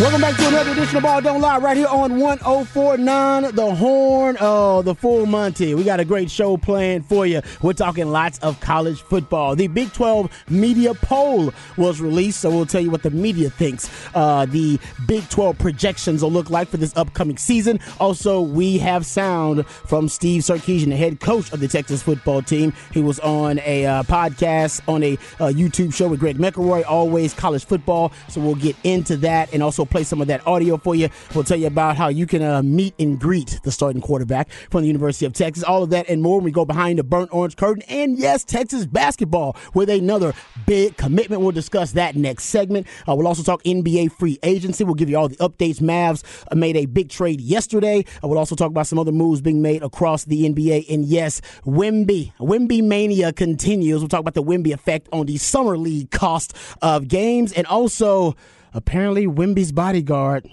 Welcome back to another edition of Ball Don't Lie right here on 104.9, The Horn. Oh, the full Monty. We got a great show planned for you. We're talking lots of college football. The Big 12 media poll was released, so we'll tell you what the media thinks. The Big 12 projections will look like for this upcoming season. Also, we have sound from Steve Sarkisian, the head coach of the Texas football team. He was on a podcast, on a YouTube show with Greg McElroy, Always College Football. So we'll get into that and also play some of that audio for you. We'll tell you about how you can meet and greet the starting quarterback from the University of Texas. All of that and more when we go behind the burnt orange curtain. And yes, Texas basketball with another big commitment. We'll discuss that next segment. We'll also talk NBA free agency. We'll give you all the updates. Mavs made a big trade yesterday. We'll also talk about some other moves being made across the NBA. And yes, Wemby mania continues. We'll talk about the Wemby effect on the summer league cost of games. And also, apparently, Wemby's bodyguard,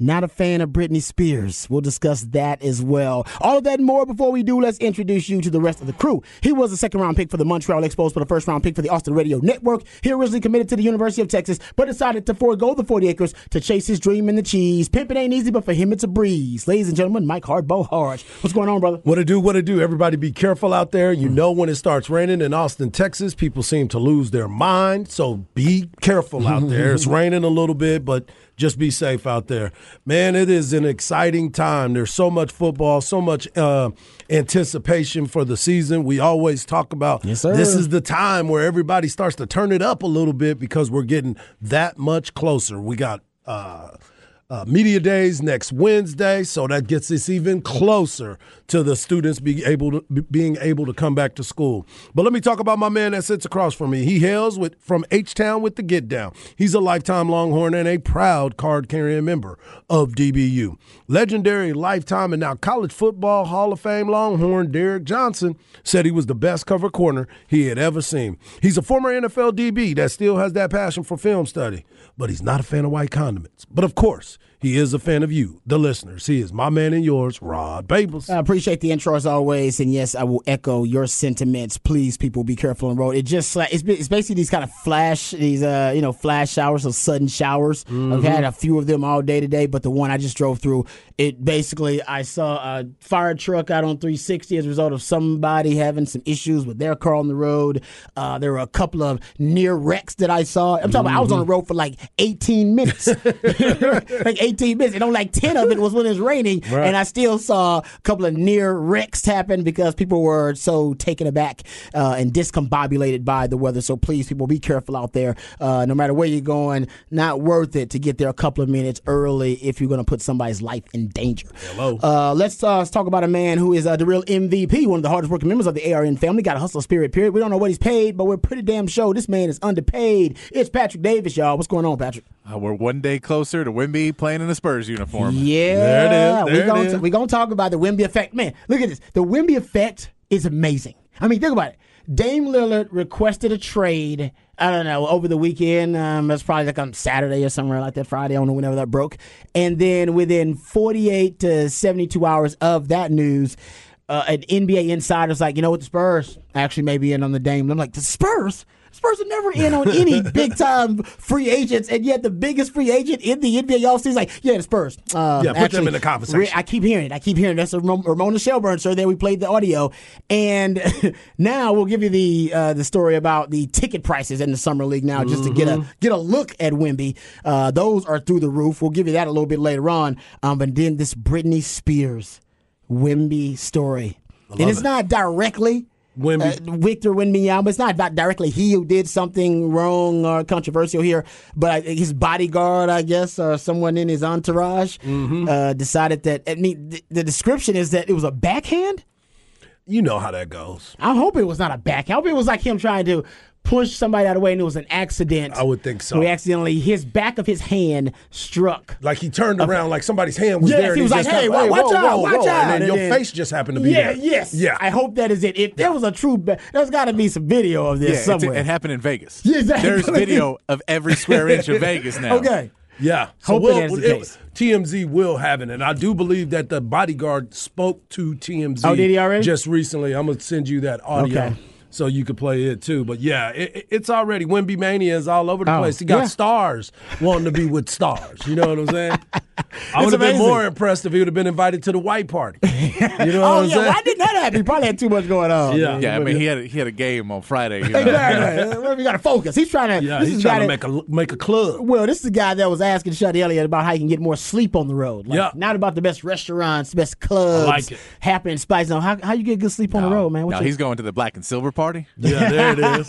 not a fan of Britney Spears. We'll discuss that as well. All of that and more. Before we do, let's introduce you to the rest of the crew. He was a second-round pick for the Montreal Expos, but a first-round pick for the Austin Radio Network. He originally committed to the University of Texas, but decided to forego the 40 acres to chase his dream in the cheese. Pimpin' ain't easy, but for him, it's a breeze. Ladies and gentlemen, Mike Hardball Harge. What's going on, brother? What to do. Everybody be careful out there. You know when it starts raining in Austin, Texas, people seem to lose their mind, so be careful out there. It's raining a little bit, but just be safe out there. Man, it is an exciting time. There's so much football, so much anticipation for the season. We always talk about this is the time where everybody starts to turn it up a little bit because we're getting that much closer. We got media days next Wednesday, so that gets us even closer to the students being able to come back to school. But let me talk about my man that sits across from me. He hails from H-Town with the Get Down. He's a lifetime Longhorn and a proud card-carrying member of DBU. Legendary lifetime and now college football Hall of Fame Longhorn Derrick Johnson said he was the best cover corner he had ever seen. He's a former NFL DB that still has that passion for film study, but he's not a fan of white condiments. But of course, He is a fan of you, the listeners. He is my man and yours, Rod Babels. I appreciate the intro as always, and yes, I will echo your sentiments. Please, people, be careful on the road. It just it's basically these kind of flash showers or sudden showers. Mm-hmm. I've had a few of them all day today, but the one I just drove through, it basically I saw a fire truck out on 360 as a result of somebody having some issues with their car on the road. There were a couple of near wrecks that I saw. I'm talking about I was on the road for like 18 minutes. Like 18 minutes. And on like 10 of it was when it's raining. Right. And I still saw a couple of near wrecks happen because people were so taken aback and discombobulated by the weather. So please, people, be careful out there. No matter where you're going, not worth it to get there a couple of minutes early if you're going to put somebody's life in danger. Hello. Let's talk about a man who is the real MVP, one of the hardest working members of the ARN family. Got a hustle spirit, period. We don't know what he's paid, but we're pretty damn sure this man is underpaid. It's Patrick Davis, y'all. What's going on, Patrick? We're one day closer to Wimby playing in a Spurs uniform. Yeah. There it is. We're going to talk about the Wimby effect. Man, look at this. The Wimby effect is amazing. I mean, think about it. Dame Lillard requested a trade, I don't know, over the weekend. That's probably like on Saturday or somewhere like that, Friday. I don't know whenever that broke. And then within 48 to 72 hours of that news, an NBA insider's like, you know what, the Spurs actually may be in on the Dame. I'm like, the Spurs? Spurs are never in on any big-time free agents, and yet the biggest free agent in the NBA offseason is like, yeah, the Spurs. Put them in the conversation. I keep hearing it. That's a Ramona Shelburne, sir. There we played the audio. And now we'll give you the story about the ticket prices in the Summer League now just to get a look at Wemby. Those are through the roof. We'll give you that a little bit later on. But then this Britney Spears Wemby story. And it's not directly Victor Wembanyama. It's not about directly he who did something wrong or controversial here, but his bodyguard, I guess, or someone in his entourage decided that. I mean, the description is that it was a backhand. You know how that goes. I hope it was not a backhand. I hope it was like him trying to push somebody out of the way and it was an accident. I would think so. We accidentally, his back of his hand struck. Like he turned around, like somebody's hand was there. Yes, he was like, hey, watch out. And then your face just happened to be there. Yes. Yeah. I hope that is it. If there was a true, there's got to be some video of this somewhere. It happened in Vegas. Yeah, exactly. There's video of every square inch of Vegas now. Okay. Yeah. So TMZ will have it. And I do believe that the bodyguard spoke to TMZ. Oh, did he already? Just recently. I'm going to send you that audio. Okay. So you could play it too. But yeah, it's already Wemby Mania is all over the place. He got stars wanting to be with stars. You know what I'm saying? I would have been more impressed if he would have been invited to the white party. You know what I'm saying? Why didn't that happen? He probably had too much going on. Yeah, yeah. I mean, he had a game on Friday. You know? Exactly. We got to focus. He's trying to. Yeah, he's trying to make a club. Well, this is the guy that was asking Shuddy Elliott about how he can get more sleep on the road. Like, not about the best restaurants, best clubs. I like it. Happening spice. Now, how you get good sleep on the road, man? He's going to the Black and Silver Party. Yeah, there it is.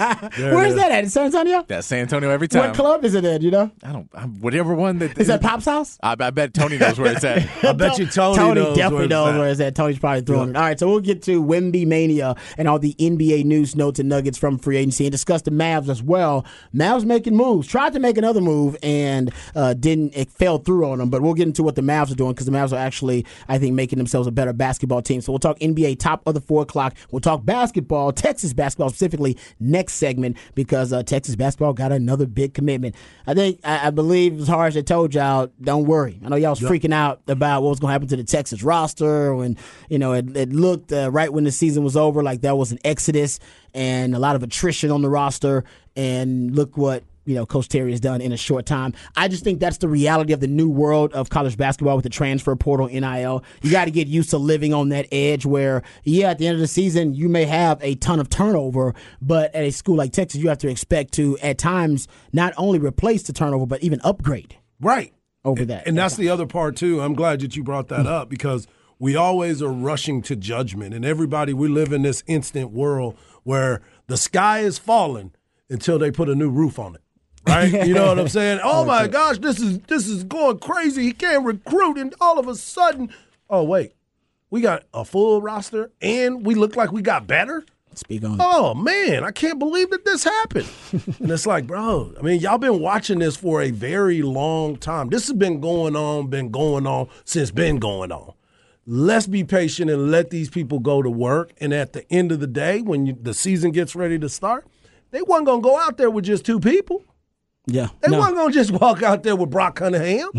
Where's that at? In San Antonio? That's San Antonio every time. What club is it at, you know? I don't – whatever one that – Is that Pop's house? I bet Tony knows where it's at. I bet you Tony knows definitely knows where it's at. Tony's probably throwing it. All right, so we'll get to Wemby Mania and all the NBA news, notes, and nuggets from free agency and discuss the Mavs as well. Mavs making moves. Tried to make another move and didn't – it fell through on them. But we'll get into what the Mavs are doing because the Mavs are actually, I think, making themselves a better basketball team. So we'll talk NBA top of the 4 o'clock. We'll talk basketball, Texas basketball specifically next segment because Texas basketball got another big commitment. I believe it was hard as I told y'all, don't worry. I know y'all was freaking out about what was going to happen to the Texas roster when, you know, it looked right when the season was over like that was an exodus and a lot of attrition on the roster. And look what, you know, Coach Terry has done in a short time. I just think that's the reality of the new world of college basketball with the transfer portal, NIL. You got to get used to living on that edge where, at the end of the season, you may have a ton of turnover, but at a school like Texas, you have to expect to, at times, not only replace the turnover, but even upgrade. Right. Over that. And that's the other part, too. I'm glad that you brought that up because we always are rushing to judgment. And everybody, we live in this instant world where the sky is falling until they put a new roof on it. Right? You know what I'm saying? Oh, my gosh, this is going crazy. He can't recruit, and all of a sudden, oh, wait, we got a full roster, and we look like we got better? Speak on. Oh, man, I can't believe that this happened. And it's like, bro, I mean, y'all been watching this for a very long time. This has been going on since been going on. Let's be patient and let these people go to work. And at the end of the day, when the season gets ready to start, they weren't going to go out there with just two people. Yeah. They weren't going to just walk out there with Brock Cunningham.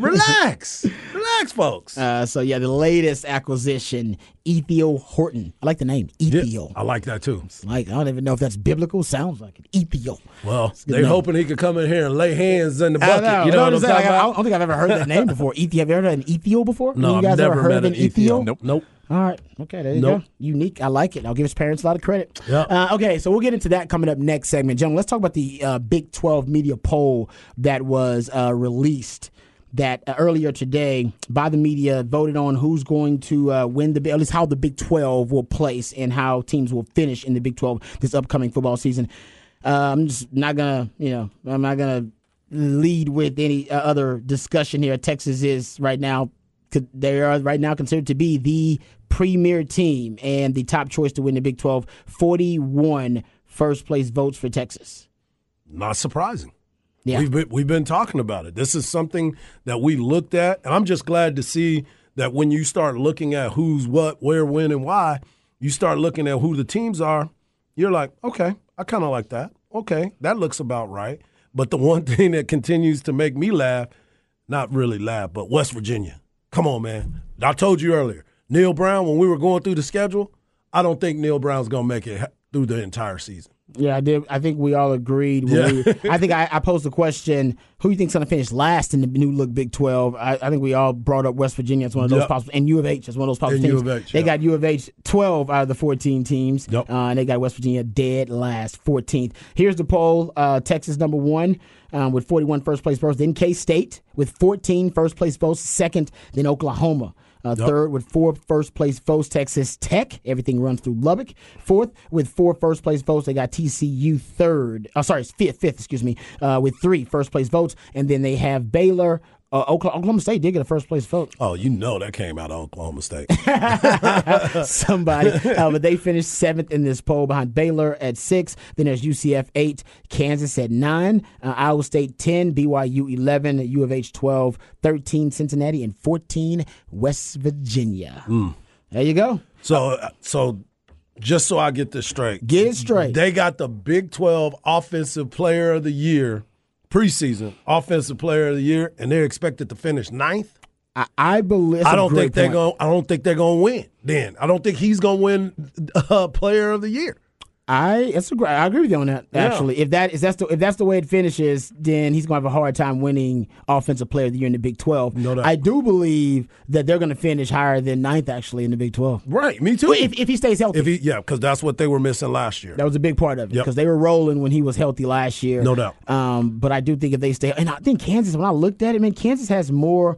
Relax. Relax, folks. So, yeah, the latest acquisition, Ethiel Horton. I like the name, Ethiel. Yeah, I like that, too. It's like, I don't even know if that's biblical. Sounds like it. Ethiel. Well, they're hoping he could come in here and lay hands in the bucket. You know what I'm saying? I don't think I've ever heard that name before. Ethiel. Have you ever heard an Ethiel before? No, you guys I've never ever heard met of an Ethiel? Nope. All right. Okay, there you go. Unique. I like it. I'll give his parents a lot of credit. Yep. Okay, so we'll get into that coming up next segment. Gentlemen, let's talk about the Big 12 media poll that was released that earlier today by the media voted on who's going to win the – at least how the Big 12 will place and how teams will finish in the Big 12 this upcoming football season. I'm not going to lead with any other discussion here. Texas is right now – they are right now considered to be the premier team and the top choice to win the Big 12. 41 first-place votes for Texas. Not surprising. Yeah. We've been talking about it. This is something that we looked at, and I'm just glad to see that when you start looking at who's what, where, when, and why, you start looking at who the teams are, you're like, okay, I kind of like that. Okay, that looks about right. But the one thing that continues to make me laugh, not really laugh, but West Virginia. Come on, man. I told you earlier, Neil Brown, when we were going through the schedule, I don't think Neil Brown's going to make it through the entire season. Yeah, I did. I think we all agreed. I posed the question, who do you think's going to finish last in the new look Big 12? I think we all brought up West Virginia as one of those possible, and U of H as one of those possible teams. They got U of H 12 out of the 14 teams, and they got West Virginia dead last, 14th. Here's the poll. Texas number one. With 41 first-place votes. Then K-State with 14 first-place votes. Second, then Oklahoma. Third with 4 first-place votes, Texas Tech. Everything runs through Lubbock. Fourth with 4 first-place votes. They got TCU third. Fifth, with 3 first-place votes. And then they have Baylor. Oklahoma State did get a first-place vote. Oh, you know that came out of Oklahoma State. Somebody. But they finished 7th in this poll behind Baylor at 6. Then there's UCF 8, Kansas at 9, Iowa State 10, BYU 11, U of H 12, 13, Cincinnati, and 14, West Virginia. Mm. There you go. So just so I get this straight. Get it straight. They got the Big 12 Offensive Player of the Year. Preseason Offensive Player of the Year, and they're expected to finish 9th. I don't think they're going to win. Then I don't think he's going to win Player of the Year. I agree with you on that. Actually, yeah. If that's the way it finishes, then he's going to have a hard time winning Offensive Player of the Year in the Big 12. No, I do believe that they're going to finish higher than 9th actually in the Big 12. Right, me too. If he stays healthy, because that's what they were missing last year. That was a big part of it because they were rolling when he was healthy last year. No doubt. But I do think if they stay, and I think Kansas. When I looked at it, man, Kansas has more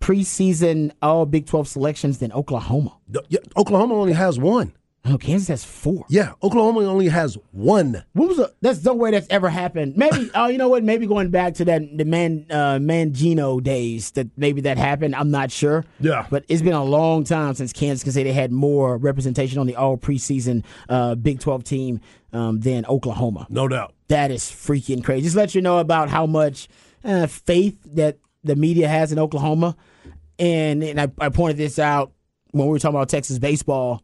preseason All Big 12 selections than Oklahoma. Yeah, Oklahoma only has 1. No, Kansas has 4. Yeah, Oklahoma only has 1. That's no way that's ever happened. Maybe you know what? Maybe going back to the Mangino days, that happened. I'm not sure. Yeah, but it's been a long time since Kansas can say they had more representation on the all preseason Big 12 team than Oklahoma. No doubt. That is freaking crazy. Just let you know about how much faith that the media has in Oklahoma, and I pointed this out when we were talking about Texas baseball.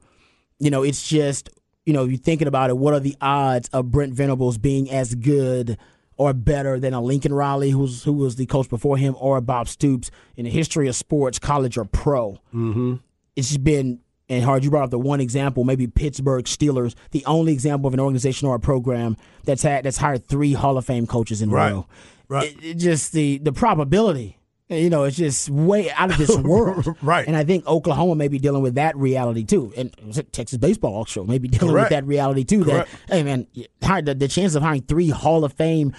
You know, it's just, you know, you're thinking about it, what are the odds of Brent Venables being as good or better than a Lincoln Riley, who was the coach before him, or Bob Stoops in the history of sports, college or pro? Mm-hmm. It's been, and Hard, you brought up the one example, maybe Pittsburgh Steelers, the only example of an organization or a program that's hired 3 Hall of Fame coaches in a row. Right. It just the probability. You know, it's just way out of this world. Right. And I think Oklahoma may be dealing with that reality, too. And Texas baseball also may be dealing with that reality, too. Correct. That, hey, man, the chance of hiring 3 Hall of Fame,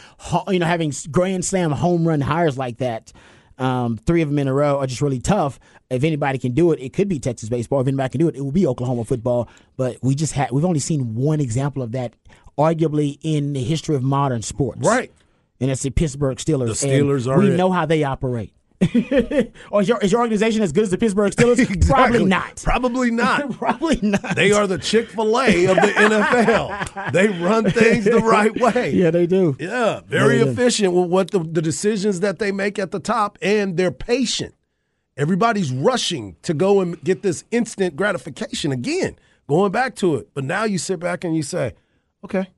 you know, having grand slam home run hires like that, 3 of them in a row are just really tough. If anybody can do it, it could be Texas baseball. If anybody can do it, it will be Oklahoma football. But we've only seen one example of that, arguably, in the history of modern sports. Right. And it's the Pittsburgh Steelers. The Steelers and we know how they operate. Or is your organization as good as the Pittsburgh Steelers? Exactly. Probably not. They are the Chick-fil-A of the NFL. They run things the right way. Yeah, they do. Yeah, very efficient with what the decisions that they make at the top, and they're patient. Everybody's rushing to go and get this instant gratification again, going back to it. But now you sit back and you say, okay,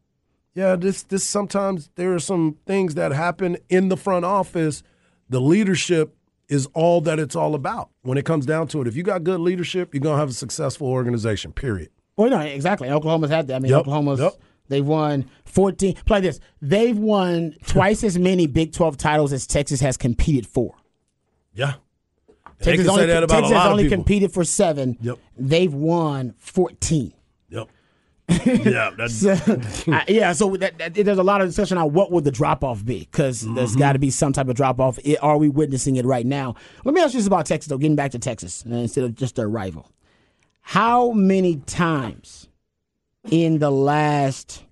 Yeah, this sometimes there are some things that happen in the front office. The leadership is all that it's all about when it comes down to it. If you got good leadership, you're going to have a successful organization, period. Well, no, exactly. Oklahoma's had that. I mean, Oklahoma's they've won 14. Play this. They've won twice as many Big 12 titles as Texas has competed for. Yeah. Texas only, that about Texas a lot has only people. Competed for 7. Yep. They've won 14. Yep. Yeah, that's so there's a lot of discussion on what would the drop-off be, because there's got to be some type of drop-off. Are we witnessing it right now? Let me ask you this about Texas, though, getting back to Texas instead of just their rival. How many times in the last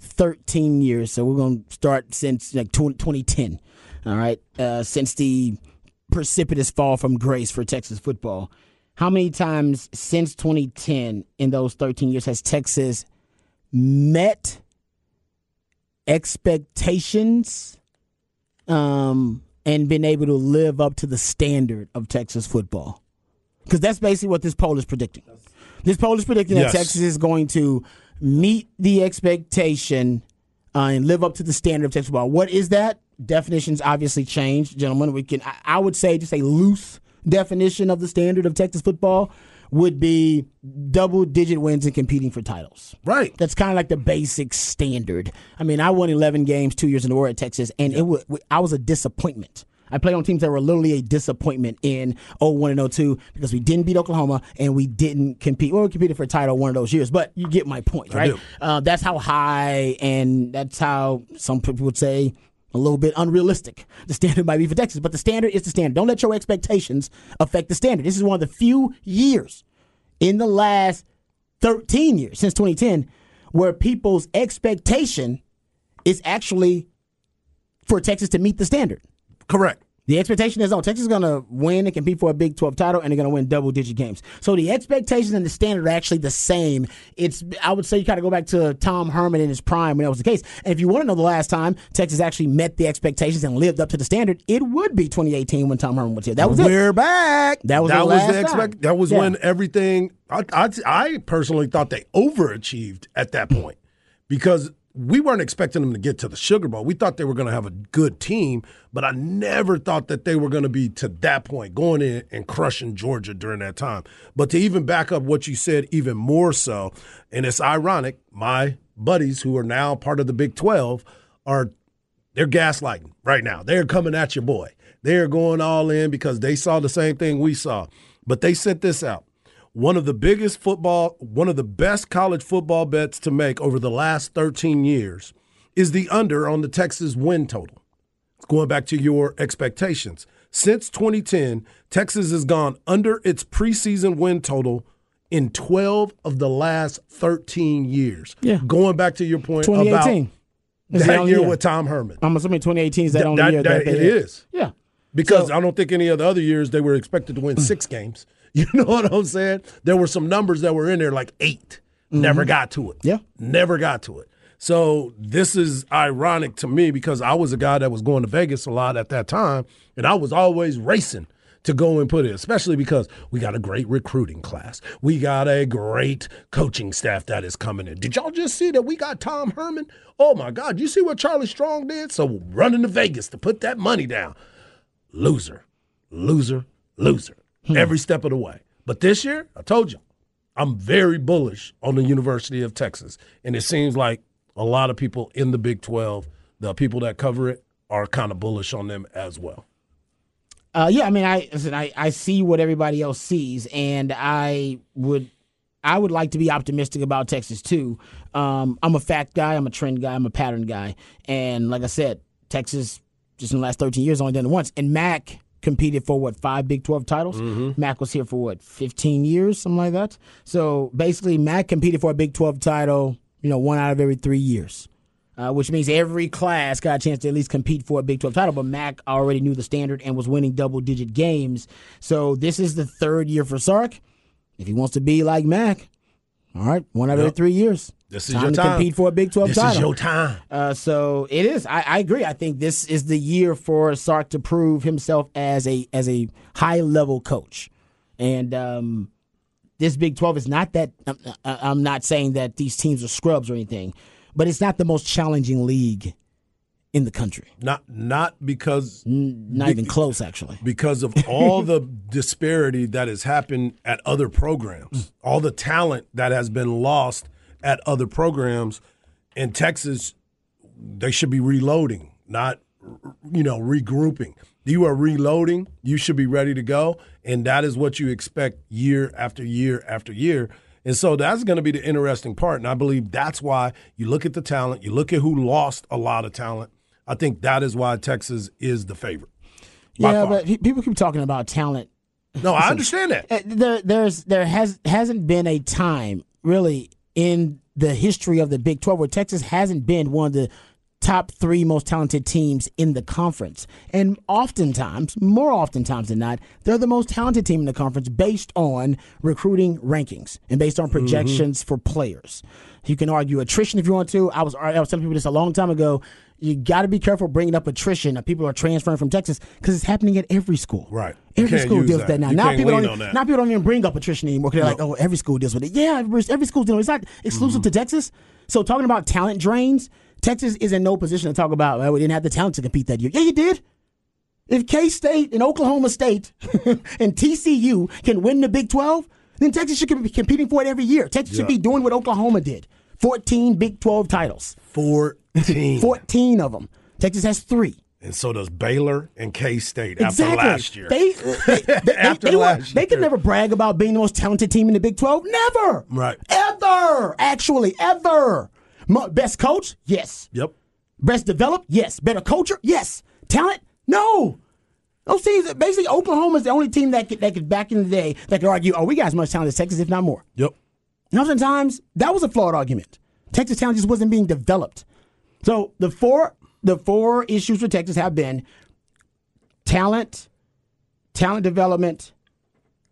13 years, so we're going to start since like 2010, all right, since the precipitous fall from grace for Texas football, how many times since 2010 in those 13 years has Texas met expectations and been able to live up to the standard of Texas football? Because that's basically what this poll is predicting. This poll is predicting that Texas is going to meet the expectation and live up to the standard of Texas football. What is that? Definitions obviously change, gentlemen. We can, I would say, just a loose definition of the standard of Texas football would be double-digit wins and competing for titles. Right. That's kind of like the basic standard. I mean, I won 11 games 2 years in a row at Texas, and I was a disappointment. I played on teams that were literally a disappointment in 01 and 02 because we didn't beat Oklahoma and we didn't compete. Well, we competed for a title one of those years, but you get my point, right? That's how high, and that's how some people would say a little bit unrealistic the standard might be for Texas, but the standard is the standard. Don't let your expectations affect the standard. This is one of the few years in the last 13 years, since 2010, where people's expectation is actually for Texas to meet the standard. Correct. The expectation is, Texas is going to win and compete for a Big 12 title, and they're going to win double-digit games. So the expectations and the standard are actually the same. I would say you kind of go back to Tom Herman in his prime when that was the case. And if you want to know the last time Texas actually met the expectations and lived up to the standard, it would be 2018 when Tom Herman was here. That was it. We're back. That was the last time. That was when everything – I personally thought they overachieved at that point because – we weren't expecting them to get to the Sugar Bowl. We thought they were going to have a good team, but I never thought that they were going to be to that point, going in and crushing Georgia during that time. But to even back up what you said even more so, and it's ironic, my buddies who are now part of the Big 12 they're gaslighting right now. They're coming at your boy. They're going all in because they saw the same thing we saw. But they sent this out. One of the best college football bets to make over the last 13 years is the under on the Texas win total. It's going back to your expectations. Since 2010, Texas has gone under its preseason win total in 12 of the last 13 years. Yeah. Going back to your point about that year with Tom Herman. I'm assuming 2018 is that only year. It is. Yeah. Because I don't think any of the other years they were expected to win 6 games. You know what I'm saying? There were some numbers that were in there, like 8. Never got to it. Yeah. Never got to it. So this is ironic to me because I was a guy that was going to Vegas a lot at that time, and I was always racing to go and put it, especially because we got a great recruiting class. We got a great coaching staff that is coming in. Did y'all just see that we got Tom Herman? Oh, my God. You see what Charlie Strong did? So running to Vegas to put that money down. Loser. Loser. Loser. Every step of the way. But this year, I told you, I'm very bullish on the University of Texas. And it seems like a lot of people in the Big 12, the people that cover it, are kind of bullish on them as well. I see what everybody else sees, and I would like to be optimistic about Texas too. I'm a fact guy. I'm a trend guy. I'm a pattern guy. And like I said, Texas, just in the last 13 years, only done it once. And Mac competed for, 5 Big 12 titles? Mac was here for, 15 years, something like that? So, basically, Mac competed for a Big 12 title, 1 out of every 3 years, which means every class got a chance to at least compete for a Big 12 title, but Mac already knew the standard and was winning double-digit games. So, this is the 3rd year for Sark. If he wants to be like Mac, all right, 1 out of every 3 years. This is your time. To compete for a Big 12 title. This is your time. So it is. I agree. I think this is the year for Sark to prove himself as a high-level coach. And this Big 12 is not that – I'm not saying that these teams are scrubs or anything, but it's not the most challenging league in the country. Not even close, actually. Because of all the disparity that has happened at other programs, all the talent that has been lost at other programs. In Texas, they should be reloading, not, you know, regrouping. You are reloading. You should be ready to go, and that is what you expect year after year after year. And so that's going to be the interesting part, and I believe that's why you look at the talent, you look at who lost a lot of talent. I think that is why Texas is the favorite. Yeah, but people keep talking about talent. No, I understand that. There hasn't been a time, really, in the history of the Big 12 where Texas hasn't been one of the top three most talented teams in the conference. And oftentimes, more oftentimes than not, they're the most talented team in the conference based on recruiting rankings and based on projections for players. You can argue attrition if you want to. I was telling people this a long time ago. You got to be careful bringing up attrition that people are transferring from Texas because it's happening at every school. Right. Every school deals with that now. Now people don't even bring up attrition anymore because they're like, oh, every school deals with it. Yeah, every school deals with it. It's not exclusive to Texas. So talking about talent drains, Texas is in no position to talk about, well, we didn't have the talent to compete that year. Yeah, you did. If K-State and Oklahoma State and TCU can win the Big 12, then Texas should be competing for it every year. Texas should be doing what Oklahoma did. 14 Big 12 titles. 14 of them. Texas has 3. And so does Baylor and K-State after last year. They could never brag about being the most talented team in the Big 12. Never. Right. Ever. Actually, ever. Best coach? Yes. Yep. Best developed? Yes. Better culture? Yes. Talent? No. Those teams, basically, Oklahoma's the only team that could back in the day, that could argue, oh, we got as much talent as Texas, if not more. Yep. And oftentimes, that was a flawed argument. Texas talent just wasn't being developed. So the four issues for Texas have been talent development,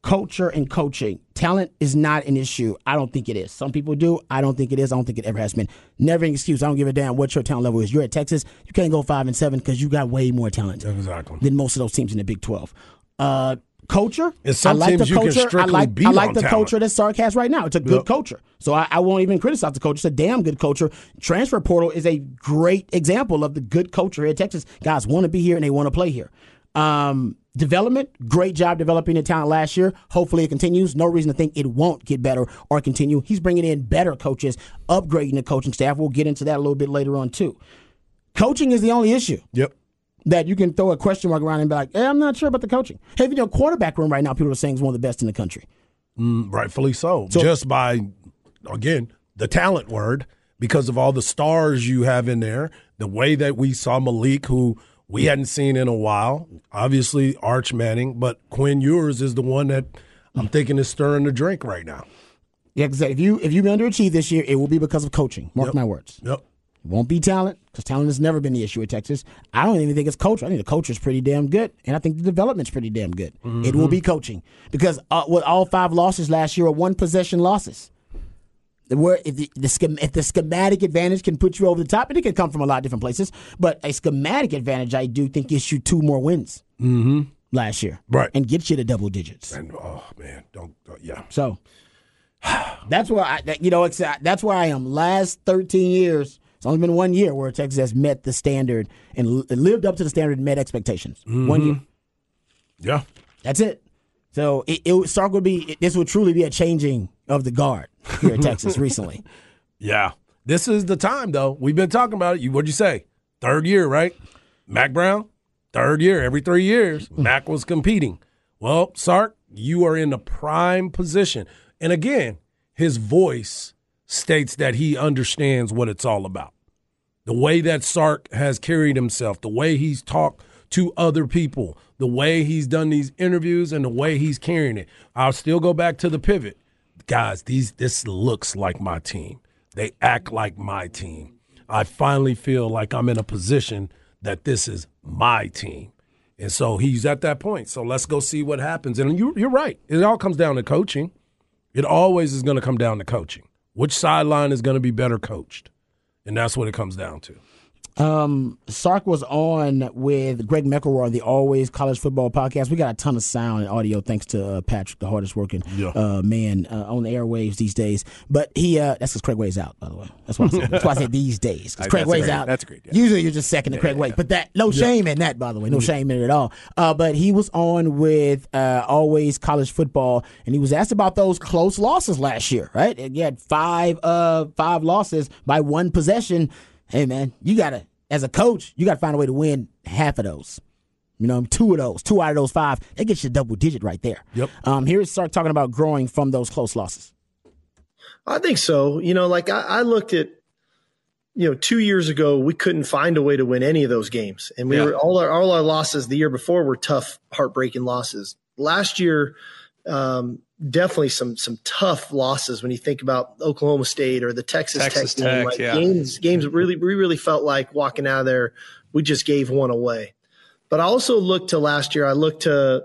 culture, and coaching. Talent is not an issue. I don't think it is. Some people do. I don't think it is. I don't think it ever has been. Never an excuse. I don't give a damn what your talent level is. You're at Texas. You can't go 5-7 because you got way more talent than most of those teams in the Big 12. Culture. I like the culture. I like the culture that Sark has right now. It's a good culture. So I won't even criticize the culture. It's a damn good culture. Transfer portal is a great example of the good culture here at Texas. Guys want to be here and they want to play here. Development, great job developing the talent last year. Hopefully it continues. No reason to think it won't get better or continue. He's bringing in better coaches, upgrading the coaching staff. We'll get into that a little bit later on too. Coaching is the only issue. Yep. That you can throw a question mark around and be like, I'm not sure about the coaching. Hey, in your quarterback room right now, people are saying it's one of the best in the country. Rightfully so. Just by, again, the talent word, because of all the stars you have in there, the way that we saw Malik, who we hadn't seen in a while, obviously Arch Manning, but Quinn Ewers is the one that I'm thinking is stirring the drink right now. Yeah, because if you underachieve this year, it will be because of coaching. Mark my words. Yep. Won't be talent, because talent has never been the issue at Texas. I don't even think it's culture. I think the culture is pretty damn good, and I think the development's pretty damn good. Mm-hmm. It will be coaching, because with all 5 losses last year are one-possession losses. Where if the schematic advantage can put you over the top, and it can come from a lot of different places, but a schematic advantage, I do think, gets you 2 more wins last year. Right. And gets you to double digits. And, oh, man, don't. So that's where I am. Last 13 years. It's only been 1 year where Texas has met the standard and lived up to the standard and met expectations. Mm-hmm. 1 year. Yeah. That's it. So this would truly be a changing of the guard here in Texas recently. Yeah. This is the time, though. We've been talking about it. What'd you say? 3rd year, right? Mack Brown, 3rd year. Every 3 years, Mack was competing. Well, Sark, you are in the prime position. And again, his voice states that he understands what it's all about. The way that Sark has carried himself, the way he's talked to other people, the way he's done these interviews, and the way he's carrying it. I'll still go back to the pivot. Guys, this looks like my team. They act like my team. I finally feel like I'm in a position that this is my team. And so he's at that point. So let's go see what happens. And you're right. It all comes down to coaching. It always is going to come down to coaching. Which sideline is going to be better coached? And that's what it comes down to. Sark was on with Greg McElroy on the Always College Football podcast. We got a ton of sound and audio thanks to Patrick, the hardest working man on the airwaves these days. But he that's because Craig Way's out, by the way. That's why I said, that's why I said these days, because Craig Way's out. That's great. Yeah. Usually you're just second to Craig Way, but that no shame in that, by the way, no shame in it at all. But he was on with Always College Football, and he was asked about those close losses last year. Right, and he had five losses by one possession. Hey, man, you got to, as a coach, you got to find a way to win half of those. You know, two out of those five, that gets you double digit right there. Yep. Here's Sark talking about growing from those close losses. I think so. You know, like I looked at, you know, 2 years ago, we couldn't find a way to win any of those games. And we were all our losses the year before were tough, heartbreaking losses. Last year, definitely some tough losses when you think about Oklahoma State or the Texas Tech game. Like games we really felt like walking out of there, we just gave one away. But I also looked to last year. I looked to,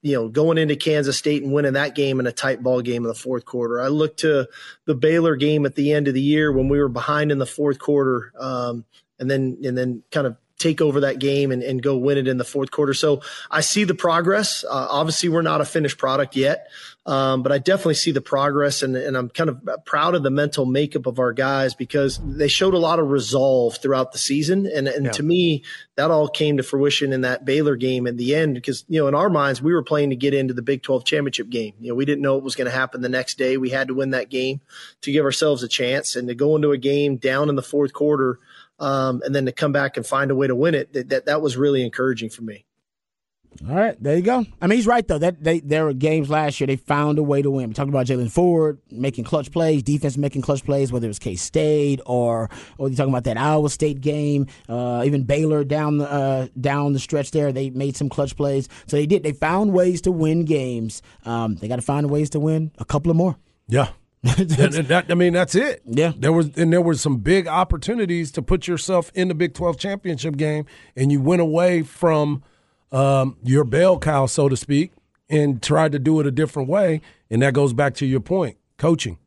you know, going into Kansas State and winning that game in a tight ball game in the fourth quarter. I looked to the Baylor game at the end of the year when we were behind in the fourth quarter, and then kind of take over that game and go win it in the fourth quarter. So I see the progress. Obviously, we're not a finished product yet, but I definitely see the progress, and I'm kind of proud of the mental makeup of our guys because they showed a lot of resolve throughout the season. And to me, that all came to fruition in that Baylor game in the end because, you know, in our minds, we were playing to get into the Big 12 championship game. You know, we didn't know what was going to happen the next day. We had to win that game to give ourselves a chance, and to go into a game down in the fourth quarter and then to come back and find a way to win it, that was really encouraging for me. All right, there you go. I mean, he's right, though. There were games last year they found a way to win. We talked about Jalen Ford making clutch plays, defense making clutch plays, whether it was K-State or you're talking about that Iowa State game, even Baylor down the stretch there. They made some clutch plays. So they did. They found ways to win games. They got to find ways to win a couple of more. Yeah. That's it. Yeah. There were some big opportunities to put yourself in the Big 12 championship game, and you went away from your bell cow, so to speak, and tried to do it a different way. And that goes back to your point, coaching.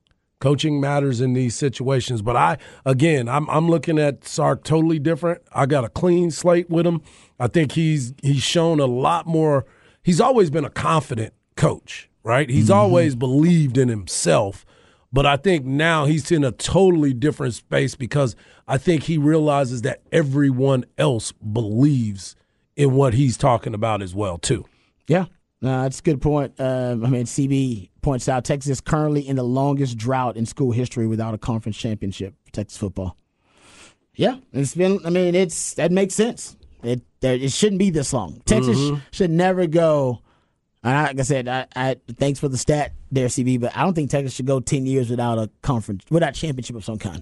Coaching matters in these situations. But I'm looking at Sark totally different. I got a clean slate with him. I think he's shown a lot more. He's always been a confident coach, right? He's always believed in himself. But I think now he's in a totally different space because I think he realizes that everyone else believes in what he's talking about as well, too. Yeah, that's a good point. CB points out Texas is currently in the longest drought in school history without a conference championship for Texas football. Yeah, that makes sense. It shouldn't be this long. Texas should never go. Like I said, I thanks for the stat there, CB, but I don't think Texas should go 10 years without a conference, without a championship of some kind.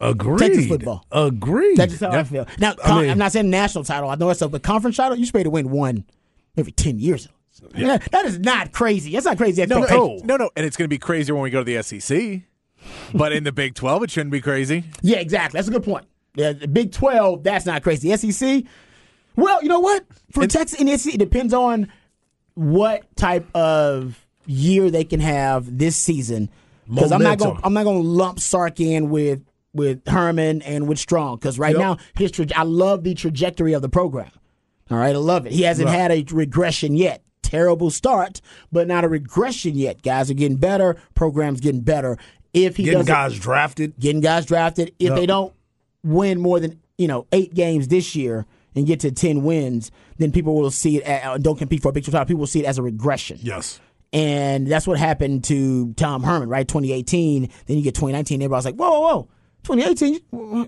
Agreed. Texas football. Agreed. That's how I feel. Now, I'm not saying national title. I know it's but conference title, you should pay to win one every 10 years. Yeah. That is not crazy. That's not crazy. No. And it's going to be crazier when we go to the SEC. But in the Big 12, it shouldn't be crazy. Yeah, exactly. That's a good point. Yeah, the Big 12, that's not crazy. The SEC, well, you know what? For Texas and SEC, it depends on – what type of year they can have this season? Because I'm not going to lump Sark in with Herman and with Strong. Because now I love the trajectory of the program. All right, I love it. He hasn't had a regression yet. Terrible start, but not a regression yet. Guys are getting better. Program's getting better. If he doesn't, getting guys drafted. If they don't win more than 8 games this year and get to 10 wins, then people will see it don't compete for a Big 12 title. People will see it as a regression. Yes. And that's what happened to Tom Herman, right? 2018, then you get 2019, everybody's like, whoa, 2018,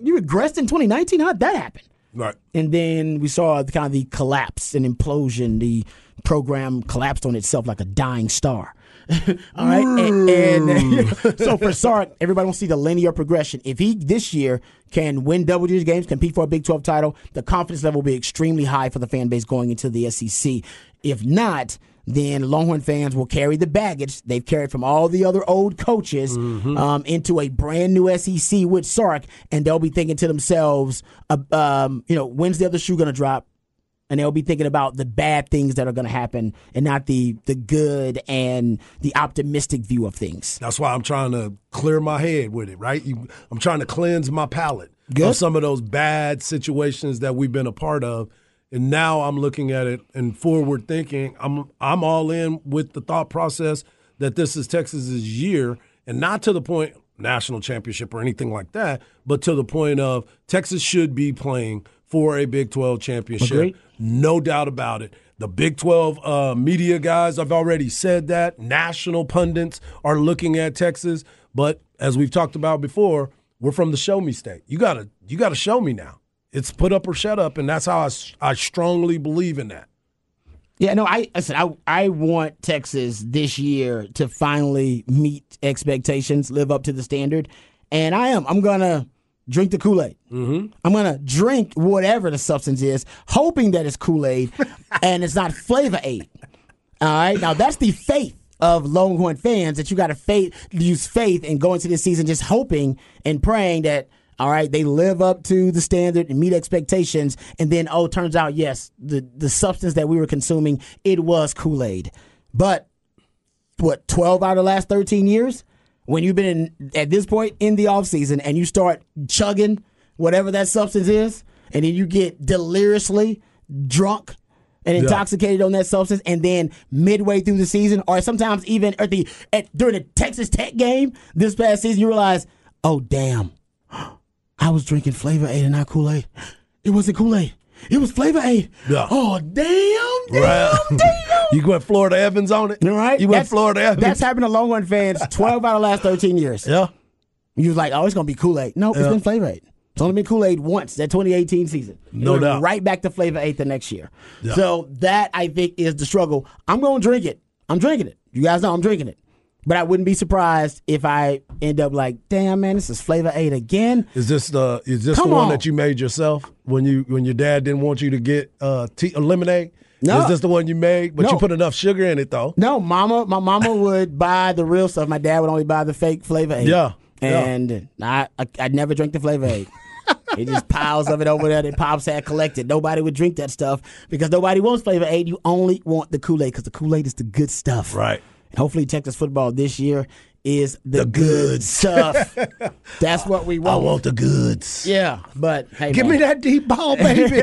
you regressed in 2019? How'd that happen? Right. And then we saw the collapse and implosion. The program collapsed on itself like a dying star. All right? And so for Sark, everybody wants to see the linear progression. If he this year can win double-digit games, compete for a Big 12 title, the confidence level will be extremely high for the fan base going into the SEC. If not, then Longhorn fans will carry the baggage they've carried from all the other old coaches into a brand-new SEC with Sark, and they'll be thinking to themselves, when's the other shoe going to drop? And they'll be thinking about the bad things that are going to happen and not the good and the optimistic view of things. That's why I'm trying to clear my head with it, right? I'm trying to cleanse my palate. of some of those bad situations that we've been a part of. And now I'm looking at it and forward thinking. I'm all in with the thought process that this is Texas's year, and not to the point national championship or anything like that, but to the point of Texas should be playing for a Big 12 championship. Agreed. No doubt about it. The Big 12 media guys, I've already said that. National pundits are looking at Texas. But as we've talked about before, we're from the show me state. You gotta show me now. It's put up or shut up, and that's how I strongly believe in that. Yeah, no, I want Texas this year to finally meet expectations, live up to the standard, and I'm going to drink the Kool-Aid. Mm-hmm. I'm going to drink whatever the substance is, hoping that it's Kool-Aid and it's not Flavor Aid. All right? Now, that's the faith of Longhorn fans, that you got to use faith and go into this season just hoping and praying that, all right, they live up to the standard and meet expectations, and then, turns out, yes, the substance that we were consuming, it was Kool-Aid. But, 12 out of the last 13 years? When you've been at this point in the offseason and you start chugging whatever that substance is, and then you get deliriously drunk and intoxicated on that substance, and then midway through the season, or sometimes even during the Texas Tech game this past season, you realize, oh, damn. I was drinking Flavor Aid and not Kool-Aid. It wasn't Kool-Aid. It was Flavor Aid. Yeah. Oh, damn. You went Florida Evans on it. Right? Florida Evans. That's happened to Longhorn fans 12 out of the last 13 years. Yeah. You was like, oh, it's going to be Kool-Aid. No, it's been Flavor Aid. It's only been Kool-Aid once, that 2018 season. No doubt. Right back to Flavor Aid the next year. Yeah. So that, I think, is the struggle. I'm going to drink it. I'm drinking it. You guys know I'm drinking it. But I wouldn't be surprised if I end up like, damn, man, this is Flavor Aid again. Is this the one that you made yourself when your dad didn't want you to get lemonade? No. Is this the one you made? But no. You put enough sugar in it, though. No, my mama would buy the real stuff. My dad would only buy the fake Flavor Aid. Yeah. And I never drank the Flavor Aid. It just piles of it over there that Pops had collected. Nobody would drink that stuff because nobody wants Flavor Aid. You only want the Kool-Aid because the Kool-Aid is the good stuff. Right. Hopefully, Texas football this year is the good stuff. That's what we want. I want the goods. Yeah, but hey, give me that deep ball, baby.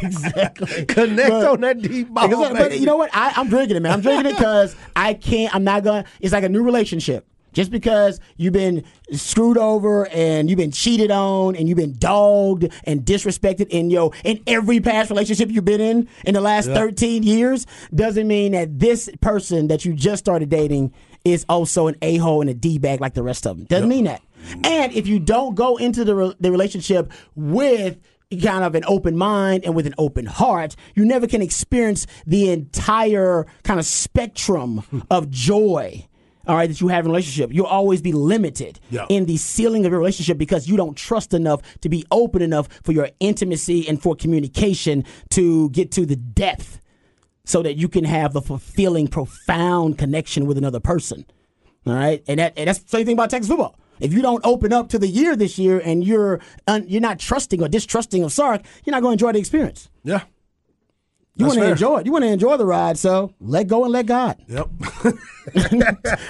Exactly. Connect on that deep ball, baby. But you know what? I'm drinking it, man. I'm drinking it because I can't. I'm not gonna. It's like a new relationship. Just because you've been screwed over and you've been cheated on and you've been dogged and disrespected in every past relationship you've been in the last 13 years doesn't mean that this person that you just started dating is also an a-hole and a d-bag like the rest of them. Doesn't mean that. And if you don't go into the relationship with kind of an open mind and with an open heart, you never can experience the entire kind of spectrum of joy. All right, that you have in a relationship. You'll always be limited in the ceiling of your relationship because you don't trust enough to be open enough for your intimacy and for communication to get to the depth so that you can have a fulfilling, profound connection with another person. All right, and that's the same thing about Texas football. If you don't open up to the year this year and you're not trusting or distrusting of Sark, you're not going to enjoy the experience. Yeah. You want to enjoy it. You want to enjoy the ride, so let go and let God. Yep.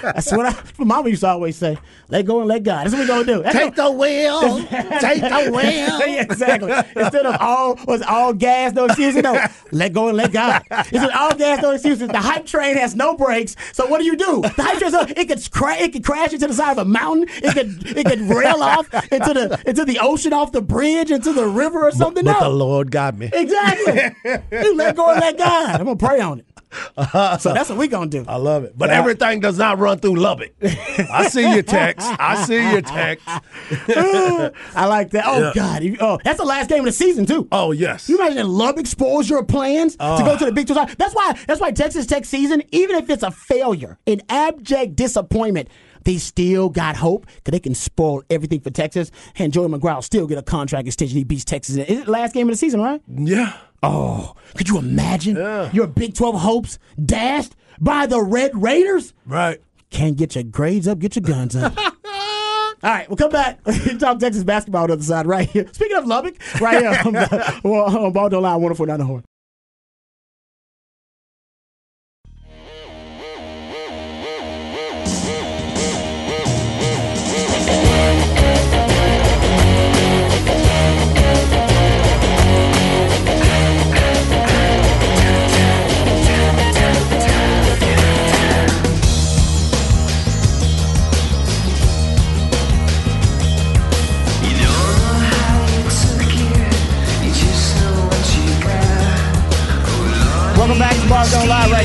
That's what my mama used to always say. Let go and let God. That's what we're going to do. Take the wheel. Take the wheel. Exactly. Instead of all gas, no excuses, no. Let go and let God. Instead of all gas, no excuses. The hype train has no brakes, so what do? The hype train, it could crash into the side of a mountain. It could rail off into the ocean, off the bridge, into the river or something. But the Lord got me. Exactly. You let go and let God. I'm going to pray on it. So that's what we're going to do. I love it. But everything does not run through Lubbock. I see your text. I like that. Oh, God. That's the last game of the season, too. Oh, yes. You imagine Lubbock spoils your plans to go to the Big 12. That's why Texas Tech season, even if it's a failure, an abject disappointment, they still got hope because they can spoil everything for Texas. And Jordan McGuire will still get a contract extension. He beats Texas. Is it the last game of the season, right? Yeah. Oh, could you imagine your Big 12 hopes dashed by the Red Raiders? Right. Can't get your grades up, get your guns up. All right, we'll come back. We'll talk Texas basketball on the other side right here. Speaking of Lubbock, right here on Ball Don't Lie, 104.9 The Horn.